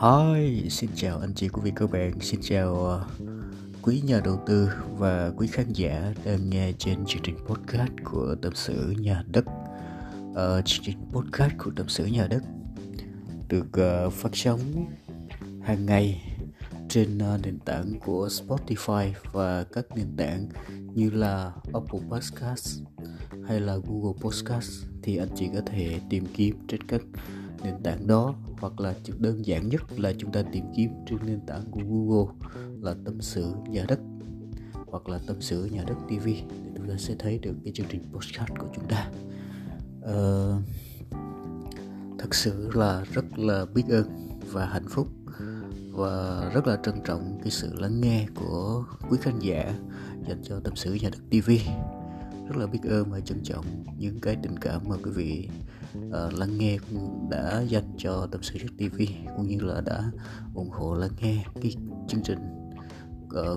Hi, xin chào anh chị quý vị các bạn, xin chào quý nhà đầu tư và quý khán giả đang nghe trên chương trình podcast của Tâm sự Nhà Đất. Chương trình podcast của Tâm sự Nhà Đất được phát sóng hàng ngày trên nền tảng của Spotify và các nền tảng như là Apple Podcasts hay là Google Podcasts, thì anh chị có thể tìm kiếm trên các nền tảng đó, hoặc là đơn giản nhất là chúng ta tìm kiếm trên nền tảng của Google là Tâm sự Nhà Đất hoặc là Tâm sự Nhà Đất TV, thì chúng ta sẽ thấy được cái chương trình podcast của chúng ta. Thật sự là rất là biết ơn và hạnh phúc và rất là trân trọng cái sự lắng nghe của quý khán giả dành cho Tâm sự Nhà Đất TV. Rất là biết ơn và trân trọng những cái tình cảm mà quý vị lắng nghe đã dành cho Tâm sự Nhà Đất TV, cũng như là đã ủng hộ lắng nghe cái chương trình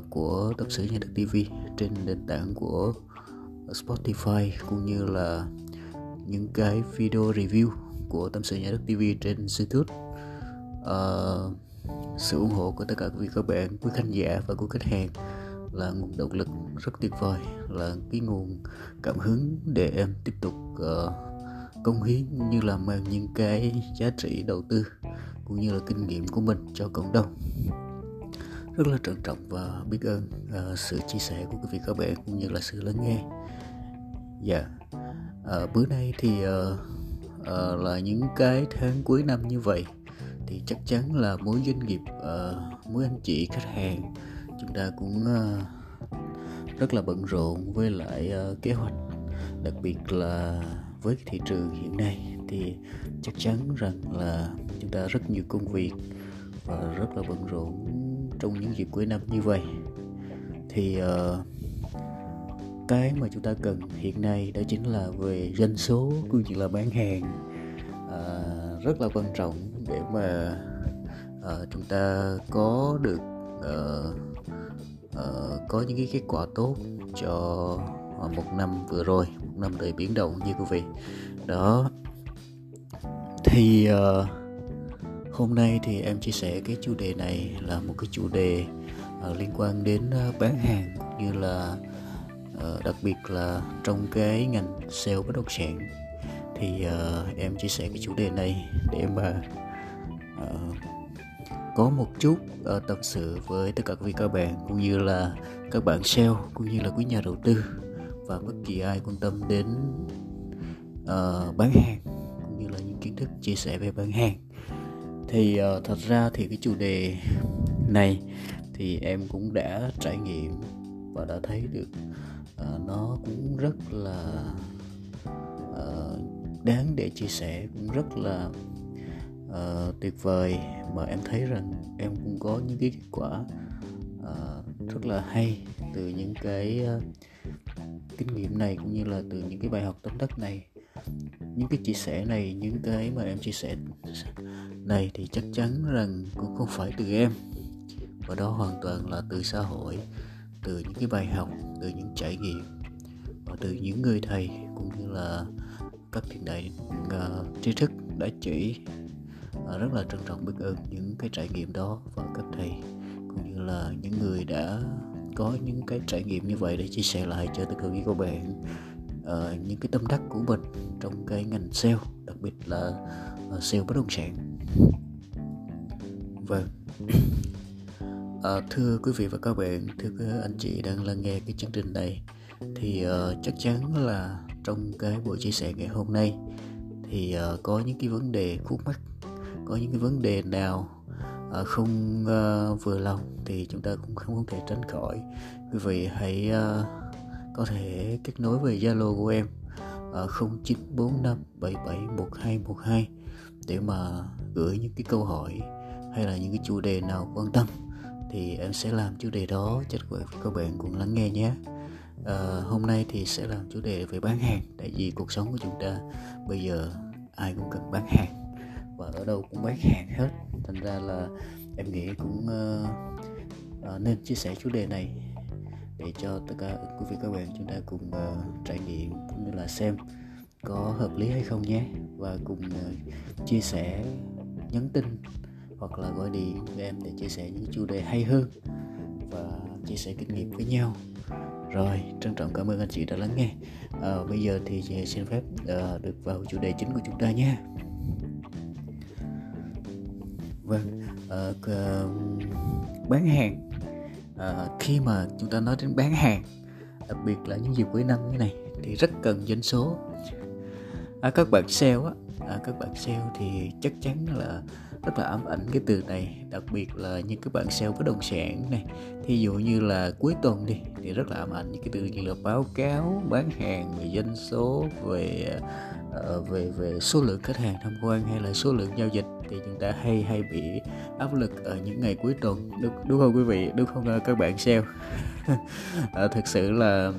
của Tâm sự Nhà Đất TV trên nền tảng của Spotify, cũng như là những cái video review của Tâm sự Nhà Đất TV trên YouTube. Sự ủng hộ của tất cả quý vị các bạn, quý khán giả và quý khách hàng là nguồn động lực rất tuyệt vời, là cái nguồn cảm hứng để em tiếp tục cống hiến, như là mang những cái giá trị đầu tư cũng như là kinh nghiệm của mình cho cộng đồng. Rất là trân trọng và biết ơn sự chia sẻ của quý vị các bạn cũng như là sự lắng nghe. Bữa nay thì là những cái tháng cuối năm như vậy, thì chắc chắn là mỗi doanh nghiệp, mỗi anh chị khách hàng chúng ta cũng rất là bận rộn với lại kế hoạch, đặc biệt là với thị trường hiện nay thì chắc chắn rằng là chúng ta rất nhiều công việc và rất là bận rộn trong những dịp cuối năm như vậy. Thì cái mà chúng ta cần hiện nay đó chính là về doanh số, cũng như là bán hàng, rất là quan trọng để mà chúng ta có được có những cái kết quả tốt cho một năm vừa rồi, một năm đầy biến động như quý vị đó. Thì hôm nay thì em chia sẻ cái chủ đề này là một cái chủ đề liên quan đến bán hàng, cũng như là đặc biệt là trong cái ngành sale bất động sản. Thì em chia sẻ cái chủ đề này để mà có một chút tâm sự với tất cả quý vị các bạn, cũng như là các bạn sale, cũng như là quý nhà đầu tư và bất kỳ ai quan tâm đến bán hàng, cũng như là những kiến thức chia sẻ về bán hàng. Thì thật ra thì cái chủ đề này thì em cũng đã trải nghiệm và đã thấy được nó cũng rất là đáng để chia sẻ, cũng rất là tuyệt vời, mà em thấy rằng em cũng có những cái kết quả rất là hay từ những cái kinh nghiệm này, cũng như là từ những cái bài học tâm đắc này. Những cái chia sẻ này, những cái mà em chia sẻ này thì chắc chắn rằng cũng không phải từ em, và đó hoàn toàn là từ xã hội, từ những cái bài học, từ những trải nghiệm và từ những người thầy, cũng như là các thiên đại tri thức đã chỉ. Rất là trân trọng biết ơn những cái trải nghiệm đó và các thầy, cũng như là những người đã có những cái trải nghiệm như vậy để chia sẻ lại cho tất cả các bạn những cái tâm đắc của mình trong cái ngành sale, đặc biệt là sale bất động sản. Vâng, thưa quý vị và các bạn, thưa các anh chị đang lắng nghe cái chương trình này, thì chắc chắn là trong cái buổi chia sẻ ngày hôm nay thì có những cái vấn đề khúc mắc, có những cái vấn đề nào không vừa lòng thì chúng ta cũng không thể tránh khỏi. Quý vị hãy có thể kết nối về Zalo của em 0945771212 để mà gửi những cái câu hỏi hay là những cái chủ đề nào quan tâm, thì em sẽ làm chủ đề đó cho các bạn cùng lắng nghe nhé. Hôm nay thì sẽ làm chủ đề về bán hàng, tại vì cuộc sống của chúng ta bây giờ ai cũng cần bán hàng và ở đâu cũng bán hàng hết, thành ra là em nghĩ cũng nên chia sẻ chủ đề này để cho tất cả quý vị các bạn chúng ta cùng trải nghiệm, cũng như là xem có hợp lý hay không nhé, và cùng chia sẻ, nhắn tin hoặc là gọi điện với em để chia sẻ những chủ đề hay hơn và chia sẻ kinh nghiệm với nhau. Rồi, trân trọng cảm ơn anh chị đã lắng nghe. Bây giờ thì chị xin phép được vào chủ đề chính của chúng ta nha. Vâng, bán hàng. Khi mà chúng ta nói đến bán hàng, đặc biệt là những dịp cuối năm như này thì rất cần doanh số. Các bạn sale thì chắc chắn là rất là ám ảnh cái từ này, đặc biệt là những các bạn sale bất động sản này, thí dụ như là cuối tuần đi thì rất là ám ảnh những cái từ như là báo cáo bán hàng, về doanh số, về số lượng khách hàng tham quan hay là số lượng giao dịch, thì chúng ta hay bị áp lực ở những ngày cuối tuần, đúng không quý vị, đúng không các bạn sale? Thực sự là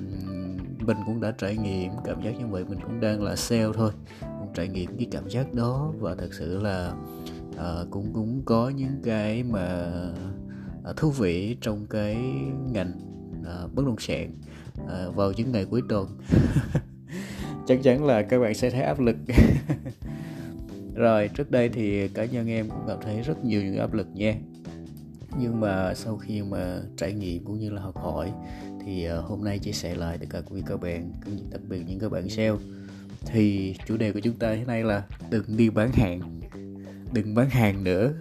mình cũng đã trải nghiệm cảm giác như vậy, mình cũng đang là sale thôi, cũng trải nghiệm cái cảm giác đó, và thật sự là cũng có những cái mà thú vị trong cái ngành bất động sản vào những ngày cuối tuần. Chắc chắn là các bạn sẽ thấy áp lực. Rồi, trước đây thì cá nhân em cũng cảm thấy rất nhiều những áp lực nha. Nhưng mà sau khi mà trải nghiệm cũng như là học hỏi thì hôm nay chia sẻ lại tất cả quý các bạn, đặc biệt những các bạn sale, thì chủ đề của chúng ta thế này là đừng đi bán hàng, đừng bán hàng nữa.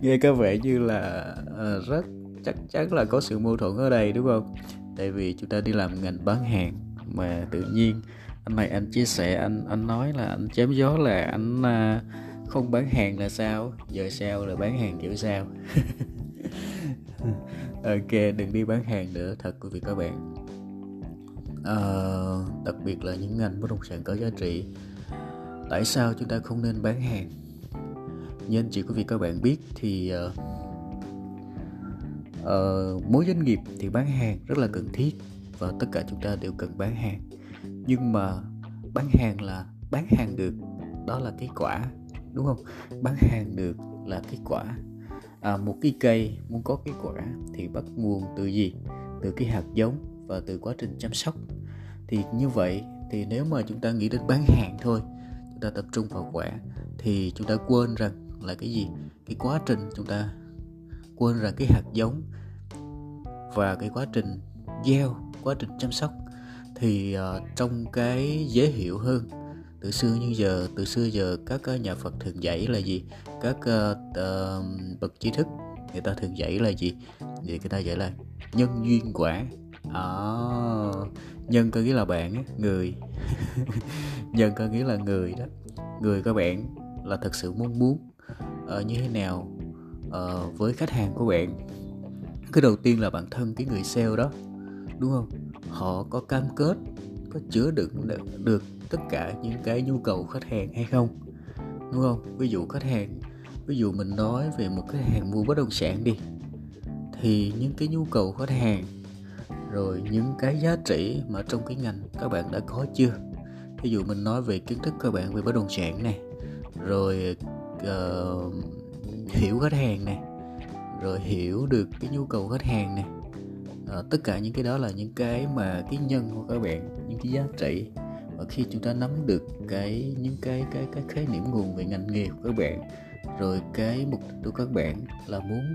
Nghe có vẻ như là rất chắc chắn là có sự mâu thuẫn ở đây, đúng không? Tại vì chúng ta đi làm ngành bán hàng mà tự nhiên anh này anh chia sẻ, anh nói là anh chém gió là anh không bán hàng là sao, giờ sao là bán hàng kiểu sao? Ok, đừng đi bán hàng nữa, thật quý vị các bạn. Đặc biệt là những ngành bất động sản có giá trị. Tại sao chúng ta không nên bán hàng? Như anh chị quý vị các bạn biết thì mỗi doanh nghiệp thì bán hàng rất là cần thiết, và tất cả chúng ta đều cần bán hàng. Nhưng mà bán hàng là bán hàng được, đó là kết quả, đúng không? Bán hàng được là kết quả. Một cái cây muốn có kết quả thì bắt nguồn từ gì? Từ cái hạt giống và từ quá trình chăm sóc. Thì như vậy thì nếu mà chúng ta nghĩ đến bán hàng thôi, chúng ta tập trung vào quả, thì chúng ta quên rằng là cái gì? Cái quá trình, chúng ta quên rằng cái hạt giống và cái quá trình gieo, quá trình chăm sóc. Thì trong cái dễ hiểu hơn, từ xưa giờ các nhà Phật thường dạy là gì? Các bậc trí thức người ta thường dạy là gì? Người ta dạy là nhân duyên quả. Nhân có nghĩa là bạn, người. Nhân có nghĩa là người đó. Người các bạn là thật sự mong muốn như thế nào với khách hàng của bạn. Cái đầu tiên là bản thân cái người sale đó, đúng không? Họ có cam kết, có chứa đựng được tất cả những cái nhu cầu khách hàng hay không, đúng không? Ví dụ mình nói về một khách hàng mua bất động sản đi, thì những cái nhu cầu khách hàng, rồi những cái giá trị mà trong cái ngành các bạn đã có chưa? Ví dụ mình nói về kiến thức các bạn về bất động sản này, rồi hiểu khách hàng này, rồi hiểu được cái nhu cầu khách hàng này. Tất cả những cái đó là những cái mà cái nhân của các bạn, những cái giá trị. Và khi chúng ta nắm được những cái khái niệm nguồn về ngành nghề của các bạn, rồi cái mục đích của các bạn là muốn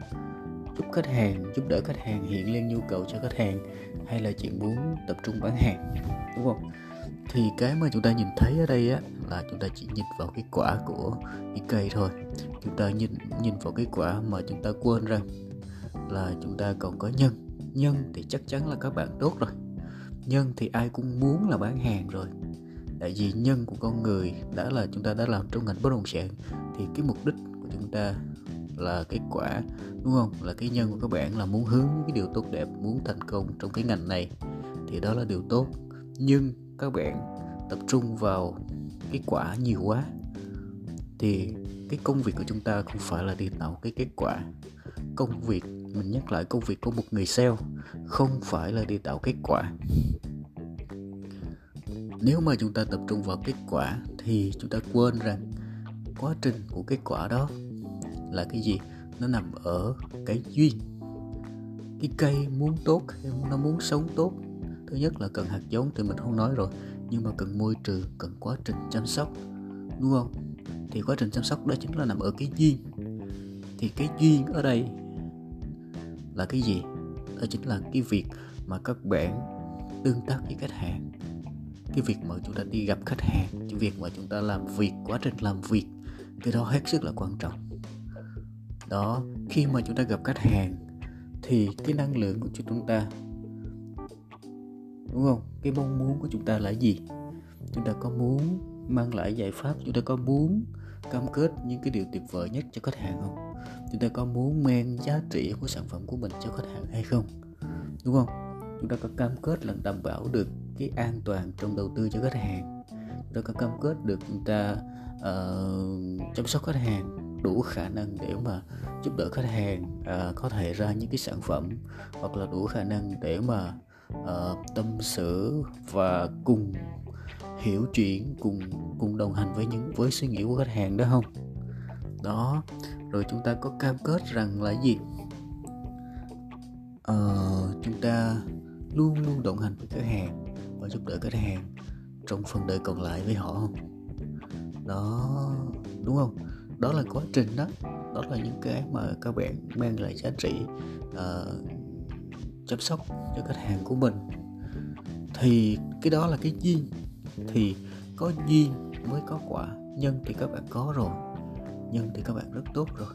giúp khách hàng, giúp đỡ khách hàng, hiện lên nhu cầu cho khách hàng, hay là chỉ muốn tập trung bán hàng, đúng không? Thì cái mà chúng ta nhìn thấy ở đây á, là chúng ta chỉ nhìn vào cái quả của cái cây thôi. Chúng ta nhìn vào cái quả mà chúng ta quên rằng là chúng ta còn có nhân. Nhân thì chắc chắn là các bạn tốt rồi. Nhân thì ai cũng muốn là bán hàng rồi. Tại vì nhân của con người đã là chúng ta đã làm trong ngành bất động sản, thì cái mục đích của chúng ta là cái quả, đúng không? Là cái nhân của các bạn là muốn hướng cái điều tốt đẹp, muốn thành công trong cái ngành này, thì đó là điều tốt. Nhưng các bạn tập trung vào cái quả nhiều quá, thì cái công việc của chúng ta không phải là đi tạo cái kết quả. Công việc, mình nhắc lại, công việc của một người sale không phải là đi tạo kết quả. Nếu mà chúng ta tập trung vào kết quả thì chúng ta quên rằng quá trình của kết quả đó là cái gì? Nó nằm ở cái duyên. Cái cây muốn tốt, nó muốn sống tốt, thứ nhất là cần hạt giống thì mình không nói rồi, nhưng mà cần môi trường, cần quá trình chăm sóc, đúng không? Thì quá trình chăm sóc đó chính là nằm ở cái duyên. Thì cái duyên ở đây là cái gì? Đó chính là cái việc mà các bạn tương tác với khách hàng, cái việc mà chúng ta đi gặp khách hàng, cái việc mà chúng ta làm việc, quá trình làm việc, cái đó hết sức là quan trọng. Đó, khi mà chúng ta gặp khách hàng thì cái năng lượng của chúng ta, đúng không? Cái mong muốn của chúng ta là gì? Chúng ta có muốn mang lại giải pháp, chúng ta có muốn cam kết những cái điều tuyệt vời nhất cho khách hàng không? Chúng ta có muốn mang giá trị của sản phẩm của mình cho khách hàng hay không? Đúng không? Chúng ta có cam kết là đảm bảo được cái an toàn trong đầu tư cho khách hàng. Chúng ta có cam kết được chúng ta chăm sóc khách hàng đủ khả năng để mà giúp đỡ khách hàng có thể ra những cái sản phẩm, hoặc là đủ khả năng để mà tâm sự và cùng hiểu chuyện, cùng đồng hành với suy nghĩ của khách hàng đó không? Đó, rồi chúng ta có cam kết rằng là gì? Chúng ta luôn luôn đồng hành với khách hàng và giúp đỡ khách hàng trong phần đời còn lại với họ không? Đó, đúng không? Đó là quá trình đó. Đó là những cái mà các bạn mang lại giá trị chăm sóc cho khách hàng của mình. Thì cái đó là cái duyên. Thì có duyên mới có quả. Nhân thì các bạn có rồi, nhân thì các bạn rất tốt rồi.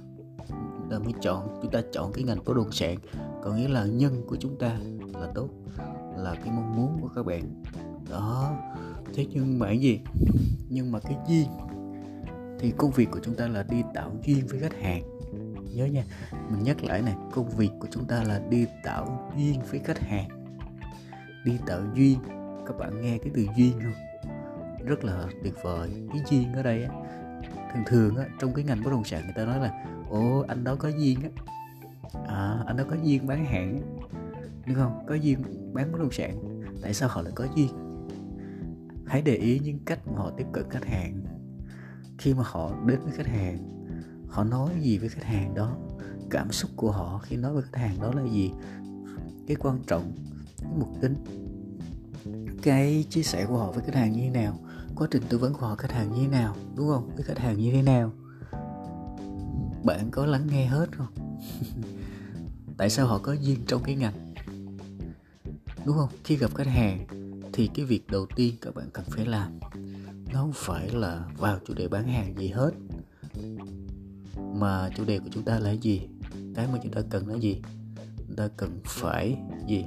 Chúng ta mới chọn, chúng ta chọn cái ngành bất động sản, có nghĩa là nhân của chúng ta là tốt, là cái mong muốn của các bạn. Đó. Thế nhưng mà cái gì? Nhưng mà cái duyên thì công việc của chúng ta là đi tạo duyên với khách hàng. Nhớ nha, mình nhắc lại này, công việc của chúng ta là đi tạo duyên với khách hàng. Đi tạo duyên, các bạn nghe cái từ duyên không? Rất là tuyệt vời. Cái duyên ở đây á, thường thường á, trong cái ngành bất động sản người ta nói là ồ, anh đó có duyên á, anh đó có duyên bán hàng á, đúng không? Có duyên bán bất động sản. Tại sao họ lại có duyên? Hãy để ý những cách mà họ tiếp cận khách hàng. Khi mà họ đến với khách hàng, họ nói gì với khách hàng đó, cảm xúc của họ khi nói với khách hàng đó là gì, cái quan trọng, cái mục đích, cái chia sẻ của họ với khách hàng như thế nào, quá trình tư vấn của họ khách hàng như thế nào, đúng không? Với khách hàng như thế nào, bạn có lắng nghe hết không? Tại sao họ có duyên trong cái ngành, đúng không? Khi gặp khách hàng thì cái việc đầu tiên các bạn cần phải làm, nó không phải là vào chủ đề bán hàng gì hết, mà chủ đề của chúng ta là gì? Cái mà chúng ta cần là gì? Chúng ta cần phải gì?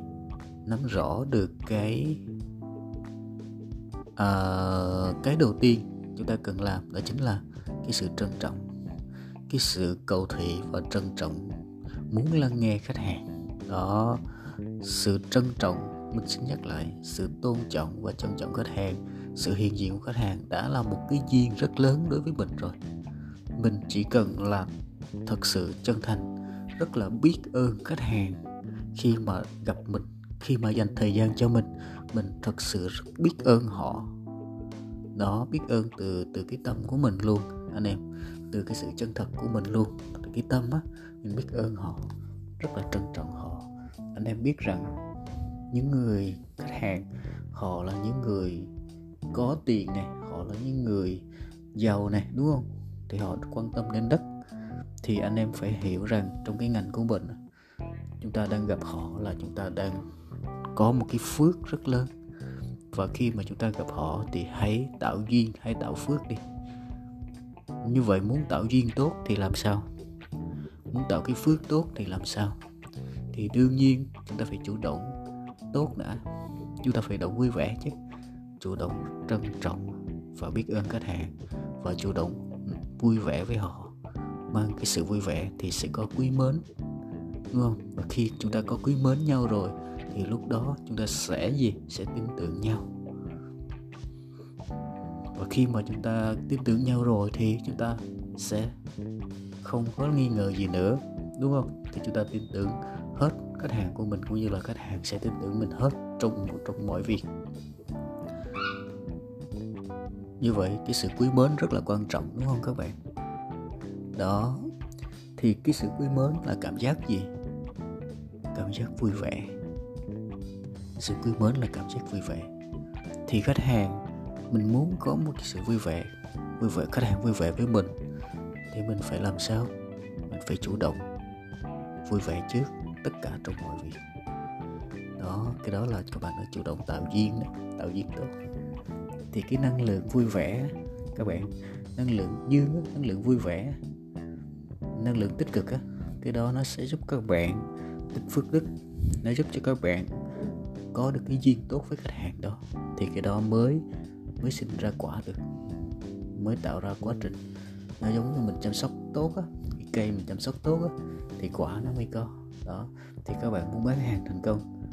Nắm rõ được cái đầu tiên chúng ta cần làm, đó chính là cái sự trân trọng, cái sự cầu thị và trân trọng, muốn lắng nghe khách hàng. Đó, sự trân trọng, mình xin nhắc lại, sự tôn trọng và trân trọng khách hàng, sự hiện diện của khách hàng đã là một cái duyên rất lớn đối với mình rồi. Mình chỉ cần làm thật sự chân thành, rất là biết ơn khách hàng khi mà gặp mình, khi mà dành thời gian cho mình thật sự rất biết ơn họ. Đó, biết ơn từ cái tâm của mình luôn anh em, từ cái sự chân thật của mình luôn, từ cái tâm á, mình biết ơn họ, rất là trân trọng họ. Anh em biết rằng những người khách hàng, họ là những người có tiền này, họ là những người giàu này, đúng không? Thì họ quan tâm đến đất. Thì anh em phải hiểu rằng trong cái ngành của mình, chúng ta đang gặp họ là chúng ta đang có một cái phước rất lớn. Và khi mà chúng ta gặp họ thì hãy tạo duyên, hãy tạo phước đi. Như vậy muốn tạo duyên tốt thì làm sao? Muốn tạo cái phước tốt thì làm sao? Thì đương nhiên chúng ta phải chủ động tốt đã. Chúng ta phải động vui vẻ chứ, chủ động trân trọng và biết ơn khách hàng, và chủ động vui vẻ với họ. Mang cái sự vui vẻ thì sẽ có quý mến, đúng không? Và khi chúng ta có quý mến nhau rồi thì lúc đó chúng ta sẽ gì? Sẽ tin tưởng nhau. Và khi mà chúng ta tin tưởng nhau rồi thì chúng ta sẽ không có nghi ngờ gì nữa, đúng không? Thì chúng ta tin tưởng hết khách hàng của mình, cũng như là khách hàng sẽ tin tưởng mình hết trong mọi việc. Như vậy cái sự quý mến rất là quan trọng, đúng không các bạn? Đó. Thì cái sự quý mến là cảm giác gì? Cảm giác vui vẻ. Sự quý mến là cảm giác vui vẻ. Thì khách hàng, mình muốn có một cái sự vui vẻ, khách hàng vui vẻ với mình, thì mình phải làm sao? Mình mình phải chủ động, vui vẻ trước tất cả trong mọi việc. Đó, cái đó là các bạn đã chủ động tạo duyên đấy, tạo duyên tốt. Thì cái năng lượng vui vẻ các bạn, năng lượng dương, năng lượng vui vẻ, năng lượng tích cực á, cái đó nó sẽ giúp các bạn tích phước đức, nó giúp cho các bạn có được cái duyên tốt với khách hàng đó. Thì cái đó mới sinh ra quả được, mới tạo ra quá trình. Nó giống như mình chăm sóc tốt á, cái cây mình chăm sóc tốt á, thì quả nó mới có. Đó, thì các bạn muốn bán hàng thành công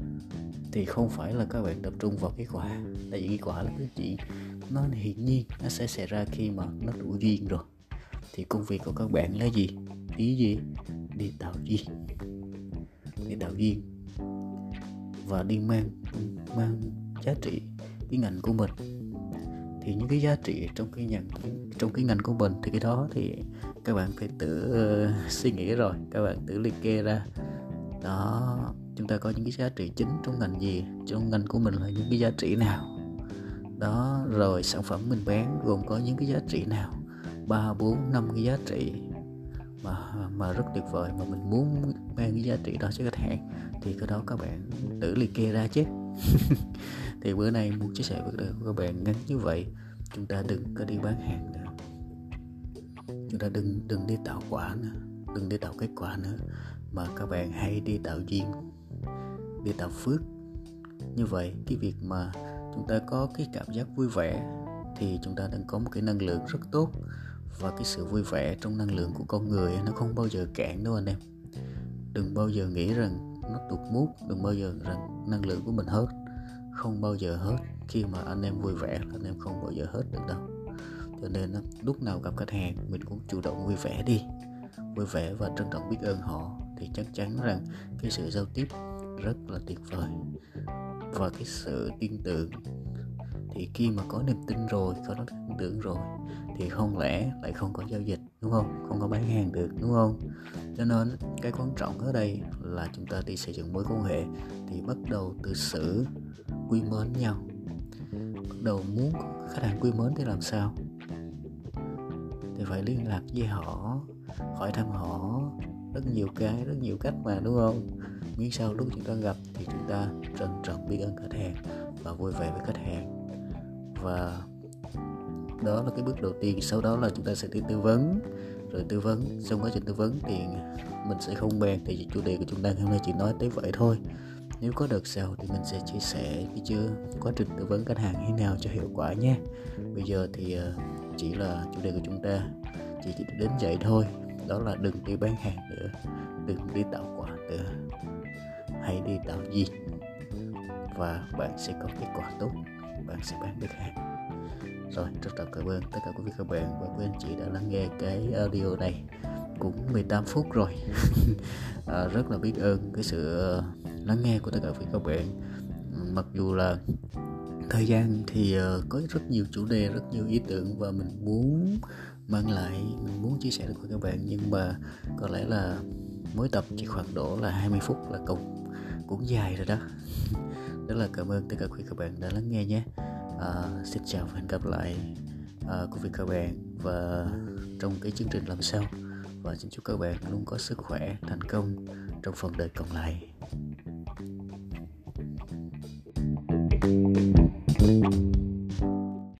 thì không phải là các bạn tập trung vào cái quả, tại vì cái quả là cái gì nó hiển nhiên nó sẽ xảy ra khi mà nó đủ duyên rồi. Thì công việc của các bạn là gì? Ý gì? Đi tạo duyên, đi tạo duyên và đi mang giá trị cái ngành của mình. Thì những cái giá trị trong cái ngành của mình thì cái đó thì các bạn phải tự suy nghĩ rồi, các bạn tự liệt kê ra. Đó, chúng ta có những cái giá trị chính trong ngành gì, trong ngành của mình là những cái giá trị nào. Đó, rồi sản phẩm mình bán gồm có những cái giá trị nào, 3, 4, 5 cái giá trị mà rất tuyệt vời mà mình muốn mang cái giá trị đó cho khách hàng. Thì cái đó các bạn tự liệt kê ra chứ. Thì bữa nay muốn chia sẻ với các bạn ngắn như vậy. Chúng ta đừng có đi bán hàng nữa, chúng ta đừng đi tạo quả nữa, đừng đi tạo kết quả nữa, mà các bạn hãy đi tạo duyên, đi tạo phước. Như vậy cái việc mà chúng ta có cái cảm giác vui vẻ thì chúng ta đang có một cái năng lượng rất tốt. Và cái sự vui vẻ trong năng lượng của con người nó không bao giờ cạn đâu anh em. Đừng bao giờ nghĩ rằng nó tụt mút, đừng bao giờ rằng năng lượng của mình hết. Không bao giờ hết. Khi mà anh em vui vẻ là anh em không bao giờ hết được đâu. Cho nên lúc nào gặp khách hàng mình cũng chủ động vui vẻ đi, vui vẻ và trân trọng biết ơn họ. Thì chắc chắn rằng cái sự giao tiếp rất là tuyệt vời và cái sự tin tưởng. Thì khi mà có niềm tin rồi, có tin tưởng rồi thì không lẽ lại không có giao dịch, đúng không? Không có bán hàng được, đúng không? Cho nên cái quan trọng ở đây là chúng ta đi xây dựng mối quan hệ thì bắt đầu từ sự quý mến nhau. Bắt đầu muốn khách hàng quý mến thì làm sao? Thì phải liên lạc với họ, hỏi thăm họ, rất nhiều cách mà, đúng không? Miễn sao lúc chúng ta gặp thì chúng ta trân trọng biết ơn khách hàng và vui vẻ với khách hàng. Và đó là cái bước đầu tiên. Sau đó là chúng ta sẽ đi tư vấn. Rồi tư vấn, xong quá trình tư vấn thì mình sẽ không bàn, thì chủ đề của chúng ta hôm nay chỉ nói tới vậy thôi. Nếu có đợt sau thì mình sẽ chia sẻ cái chưa quá trình tư vấn khách hàng như thế nào cho hiệu quả nhé. Bây giờ thì chỉ là chủ đề của chúng ta chỉ đến vậy thôi. Đó là đừng đi bán hàng nữa, đừng đi tạo quả nữa, hãy đi tạo duyên và bạn sẽ có kết quả tốt, bạn sẽ bán được hàng. Rồi, rất là cảm ơn tất cả quý vị các bạn và quý anh chị đã lắng nghe cái audio này cũng 18 phút rồi. Rất là biết ơn cái sự lắng nghe của tất cả quý vị các bạn. Mặc dù là thời gian thì có rất nhiều chủ đề, rất nhiều ý tưởng và mình muốn mang lại, mình muốn chia sẻ được với các bạn, nhưng mà có lẽ là mỗi tập chỉ khoảng độ là 20 phút là cũng dài rồi đó. Rất là cảm ơn tất cả quý vị các bạn đã lắng nghe nhé. Xin chào và hẹn gặp lại quý vị các bạn và trong cái chương trình làm sao, và xin chúc các bạn luôn có sức khỏe, thành công trong phần đời còn lại.